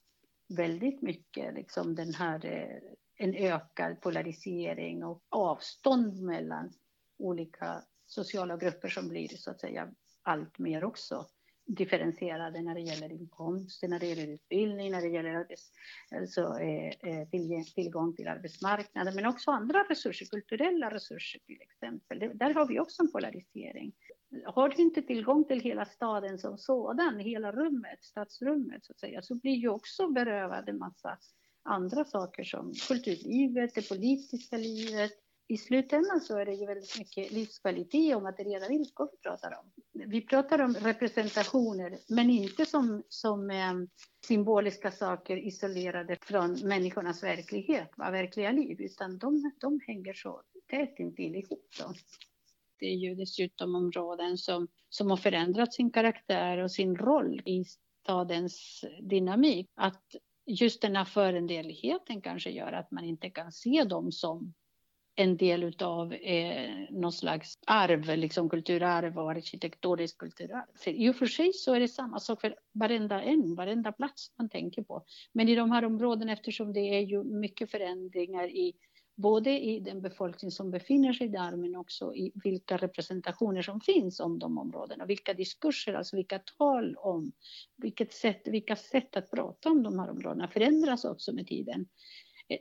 väldigt mycket liksom den här eh, en ökad polarisering och avstånd mellan olika sociala grupper som blir så att säga allt mer också differentierade när det gäller inkomst, när det gäller utbildning, när det gäller arbets, alltså, eh, till, tillgång till arbetsmarknaden, men också andra resurser, kulturella resurser till exempel. Det, där har vi också en polarisering. Har du inte tillgång till hela staden som sådan, hela rummet, stadsrummet så att säga, så blir ju också berövad en massa andra saker som kulturlivet, det politiska livet, i slutändan så är det ju väldigt mycket livskvalitet och materiella villkor vi pratar om. Vi pratar om representationer, men inte som, som eh, symboliska saker isolerade från människornas verklighet, va, verkliga liv, utan de, de hänger så tätt intill ihop då. Det är ju dessutom områden som, som har förändrat sin karaktär och sin roll i stadens dynamik. Att just den här förendelligheten kanske gör att man inte kan se dem som en del utav eh, någon slags arv, liksom kulturarv och arkitektoniskt kulturarv. Så i och för sig så är det samma sak för varenda en, varenda plats man tänker på. Men i de här områdena, eftersom det är ju mycket förändringar i både i den befolkning som befinner sig där, men också i vilka representationer som finns om de områdena. Vilka diskurser, alltså vilka tal om, vilket sätt, vilka sätt att prata om de här områdena förändras också med tiden.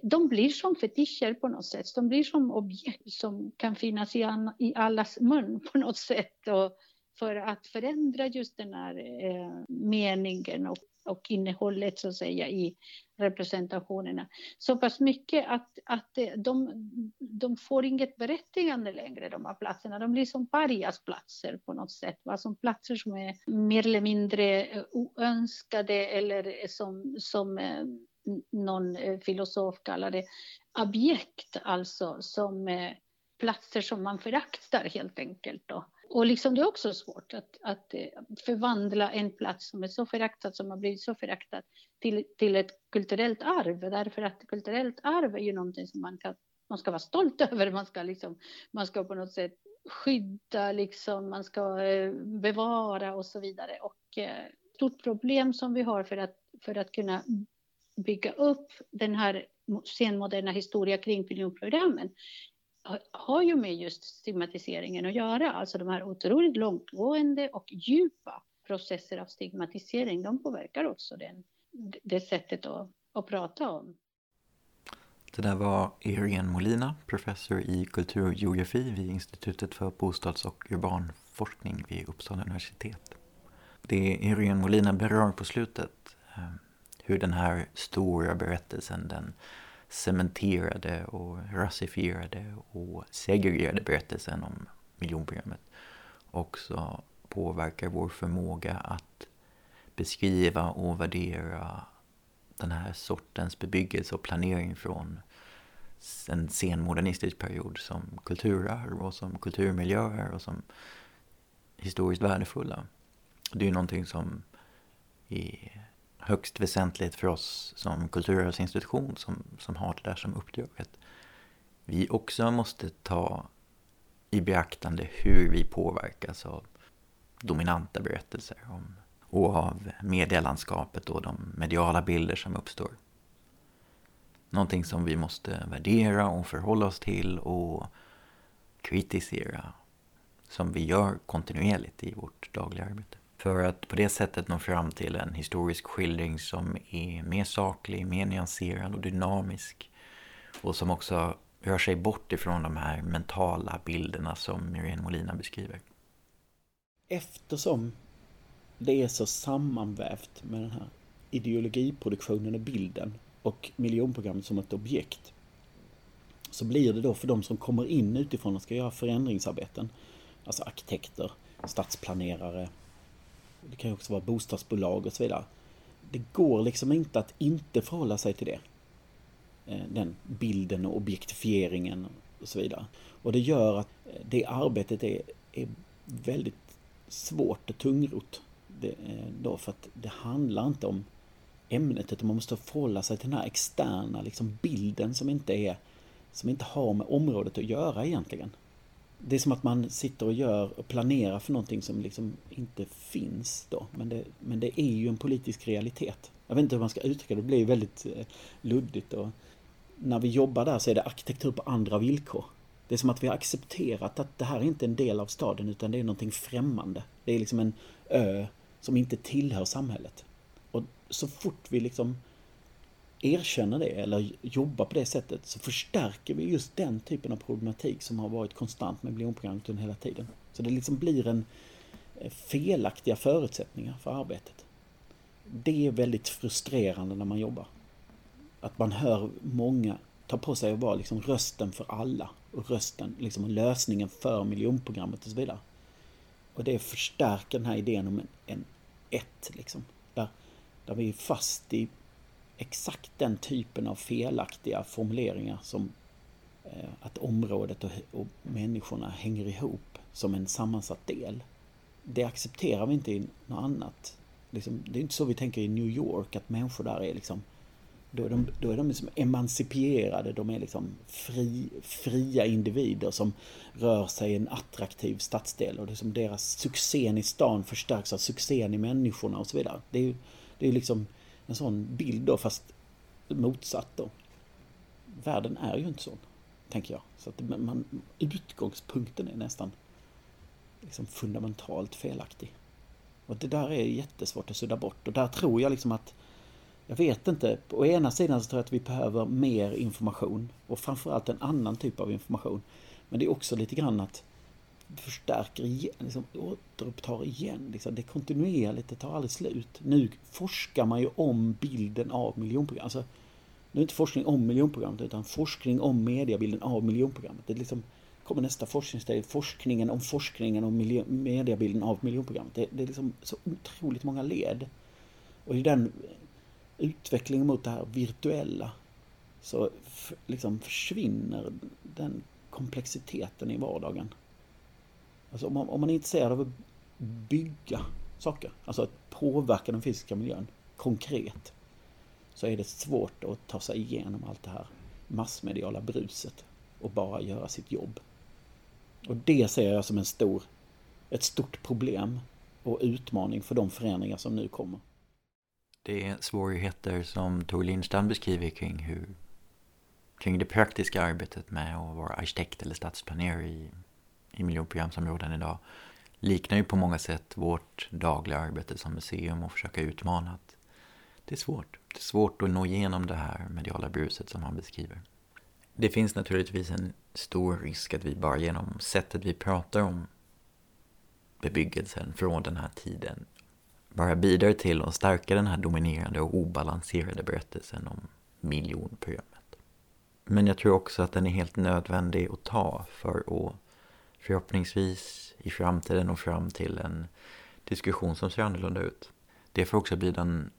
De blir som fetischer på något sätt. De blir som objekt som kan finnas i, an, i allas mun på något sätt. Och för att förändra just den här eh, meningen och, och innehållet så att säga i representationerna. Så pass mycket att, att de, de får inget berättigande längre, de här platserna. De blir som pariasplatser på något sätt. Va? Som platser som är mer eller mindre oönskade eller som... som eh, någon filosof kallade objekt, alltså som eh, platser som man föraktar helt enkelt då. Och liksom det är också svårt att, att eh, förvandla en plats som är så föraktad, som har blivit så föraktad till, till ett kulturellt arv, därför att kulturellt arv är ju någonting som man, kan, man ska vara stolt över, man ska, liksom, man ska på något sätt skydda, liksom, man ska eh, bevara och så vidare. Och eh, stort problem som vi har för att, för att kunna bygga upp den här senmoderna historia kring miljonprogrammen har ju med just stigmatiseringen att göra. Alltså de här otroligt långtgående och djupa processer av stigmatisering, de påverkar också den, det sättet att, att prata om. Det där var Irene Molina, professor i kultur och geografi vid Institutet för bostads- och urbanforskning vid Uppsala universitet. Det Irene Molina berör på slutet, hur den här stora berättelsen, den cementerade och rasifierade och segregerade berättelsen om miljonprogrammet också påverkar vår förmåga att beskriva och värdera den här sortens bebyggelse och planering från en senmodernistisk period som kulturarv och som kulturmiljöer och som historiskt värdefulla. Det är ju någonting som är högst väsentligt för oss som kulturarvsinstitution som, som har det där som uppdraget. Vi också måste ta i beaktande hur vi påverkas av dominanta berättelser om, och av medielandskapet och de mediala bilder som uppstår. Någonting som vi måste värdera och förhålla oss till och kritisera, som vi gör kontinuerligt i vårt dagliga arbete. För att på det sättet nå fram till en historisk skildring som är mer saklig, mer nyanserad och dynamisk. Och som också rör sig bort ifrån de här mentala bilderna som Irene Molina beskriver. Eftersom det är så sammanvävt med den här ideologiproduktionen och bilden och miljonprogrammet som ett objekt, så blir det då för de som kommer in utifrån och ska göra förändringsarbeten, alltså arkitekter, stadsplanerare, det kan ju också vara bostadsbolag och så vidare. Det går liksom inte att inte förhålla sig till det. Den bilden och objektifieringen och så vidare. Och det gör att det arbetet är, är väldigt svårt och tungrot. Det, då för att det handlar inte om ämnet, utan man måste förhålla sig till den här externa liksom bilden som inte, är, som inte har med området att göra egentligen. Det är som att man sitter och gör och planerar för någonting som liksom inte finns då. Men det, men det är ju en politisk realitet. Jag vet inte hur man ska uttrycka det. Det blir väldigt luddigt. Och när vi jobbar där så är det arkitektur på andra villkor. Det är som att vi har accepterat att det här är inte en del av staden, utan det är någonting främmande. Det är liksom en ö som inte tillhör samhället. Och så fort vi liksom erkänner det eller jobbar på det sättet, så förstärker vi just den typen av problematik som har varit konstant med miljonprogrammet hela tiden. Så det liksom blir en felaktiga förutsättningar för arbetet. Det är väldigt frustrerande när man jobbar. Att man hör många ta på sig att vara liksom rösten för alla och rösten, liksom lösningen för miljonprogrammet och så vidare. Och det förstärker den här idén om en, en ett liksom. Där, där vi är fast i exakt den typen av felaktiga formuleringar som eh, att området och, och människorna hänger ihop som en sammansatt del. Det accepterar vi inte i något annat. Liksom, det är inte så vi tänker i New York att människor där är liksom då är de, då är de liksom emancipierade, de är liksom fri, fria individer som rör sig i en attraktiv stadsdel och det är som deras succén i stan förstärks av succén i människorna och så vidare. Det är ju det är liksom en sån bild då, fast motsatt då. Världen är ju inte sån, tänker jag. Så att man, utgångspunkten är nästan liksom fundamentalt felaktig. Och det där är jättesvårt att sudda bort. Och där tror jag liksom att, jag vet inte, på ena sidan så tror jag att vi behöver mer information. Och framförallt en annan typ av information. Men det är också lite grann att förstärker igen, liksom återupptar igen. Liksom. Det är kontinuerligt, det tar aldrig slut. Nu forskar man ju om bilden av miljonprogram. Alltså, nu är det inte forskning om miljonprogrammet utan forskning om mediebilden av miljonprogrammet. Det är liksom, kommer nästa forskningssteg, forskningen om forskningen om miljö, mediebilden av miljonprogrammet. Det, det är liksom så otroligt många led. Och i den utvecklingen mot det här virtuella så f- liksom försvinner den komplexiteten i vardagen. Alltså om man, om man är intresserad av att bygga saker, alltså att påverka den fysiska miljön konkret, så är det svårt att ta sig igenom allt det här massmediala bruset och bara göra sitt jobb. Och det ser jag som en stor, ett stort problem och utmaning för de förändringar som nu kommer. Det är svårigheter som Tor Lindstedt beskriver kring, hur, kring det praktiska arbetet med att vara arkitekt eller stadsplanerare i i miljonprogramsområden idag liknar ju på många sätt vårt dagliga arbete som museum och försöka utmana att det är svårt. Det är svårt att nå igenom det här mediala bruset som han beskriver. Det finns naturligtvis en stor risk att vi bara genom sättet vi pratar om bebyggelsen från den här tiden bara bidrar till att stärka den här dominerande och obalanserade berättelsen om miljonprogrammet. Men jag tror också att den är helt nödvändig att ta för att förhoppningsvis i framtiden och fram till en diskussion som ser annorlunda ut. Det får också bli den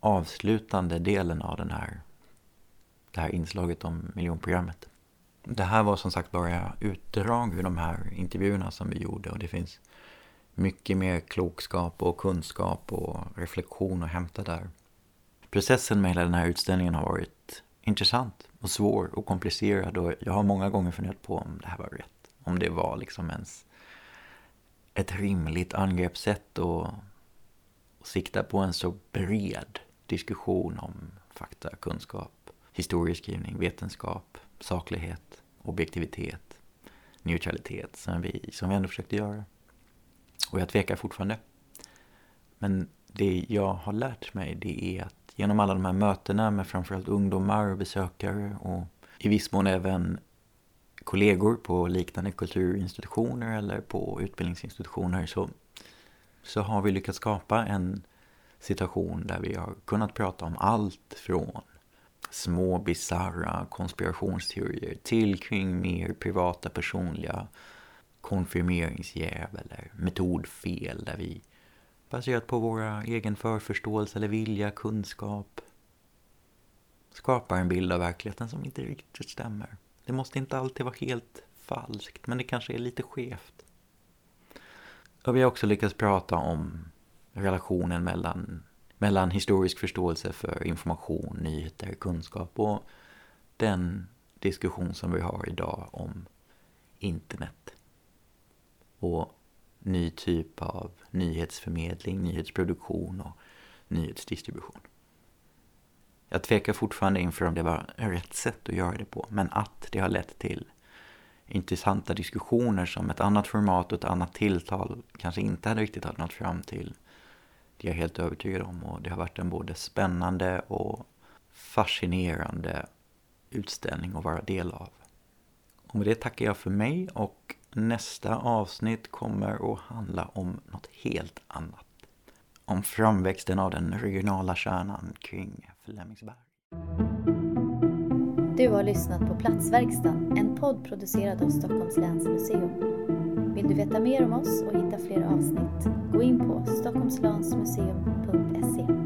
avslutande delen av den här, det här inslaget om miljonprogrammet. Det här var som sagt bara utdrag ur de här intervjuerna som vi gjorde, och det finns mycket mer klokskap och kunskap och reflektion att hämta där. Processen med hela den här utställningen har varit intressant och svår och komplicerad, och jag har många gånger funderat på om det här var rätt. Om det var liksom ens ett rimligt angreppssätt och, och sikta på en så bred diskussion om fakta, kunskap, historieskrivning, vetenskap, saklighet, objektivitet, neutralitet som vi, som vi ändå försökte göra. Och jag tvekar fortfarande. Men det jag har lärt mig, det är att genom alla de här mötena med framförallt ungdomar och besökare och i viss mån även kollegor på liknande kulturinstitutioner eller på utbildningsinstitutioner, så, så har vi lyckats skapa en situation där vi har kunnat prata om allt från små bizarra konspirationsteorier till kring mer privata personliga konfirmeringsjäv eller metodfel där vi baserat på våra egen förförståelse eller vilja, kunskap skapar en bild av verkligheten som inte riktigt stämmer. Det måste inte alltid vara helt falskt, men det kanske är lite skevt. Och vi har också lyckats prata om relationen mellan, mellan historisk förståelse för information, nyheter, kunskap och den diskussion som vi har idag om internet. Och ny typ av nyhetsförmedling, nyhetsproduktion och nyhetsdistribution. Jag tvekar fortfarande inför om det var rätt sätt att göra det på, men att det har lett till intressanta diskussioner som ett annat format och ett annat tilltal kanske inte hade riktigt hade nått fram till. Det är jag helt övertygad om, och det har varit en både spännande och fascinerande utställning att vara del av. Och med det tackar jag för mig, och nästa avsnitt kommer att handla om något helt annat. Om framväxten av den regionala kärnan kring Flemingsberg. Du har lyssnat på Platsverkstan, en podd producerad av Stockholms länsmuseum. Vill du veta mer om oss och hitta fler avsnitt? Gå in på stockholms läns museum punkt se.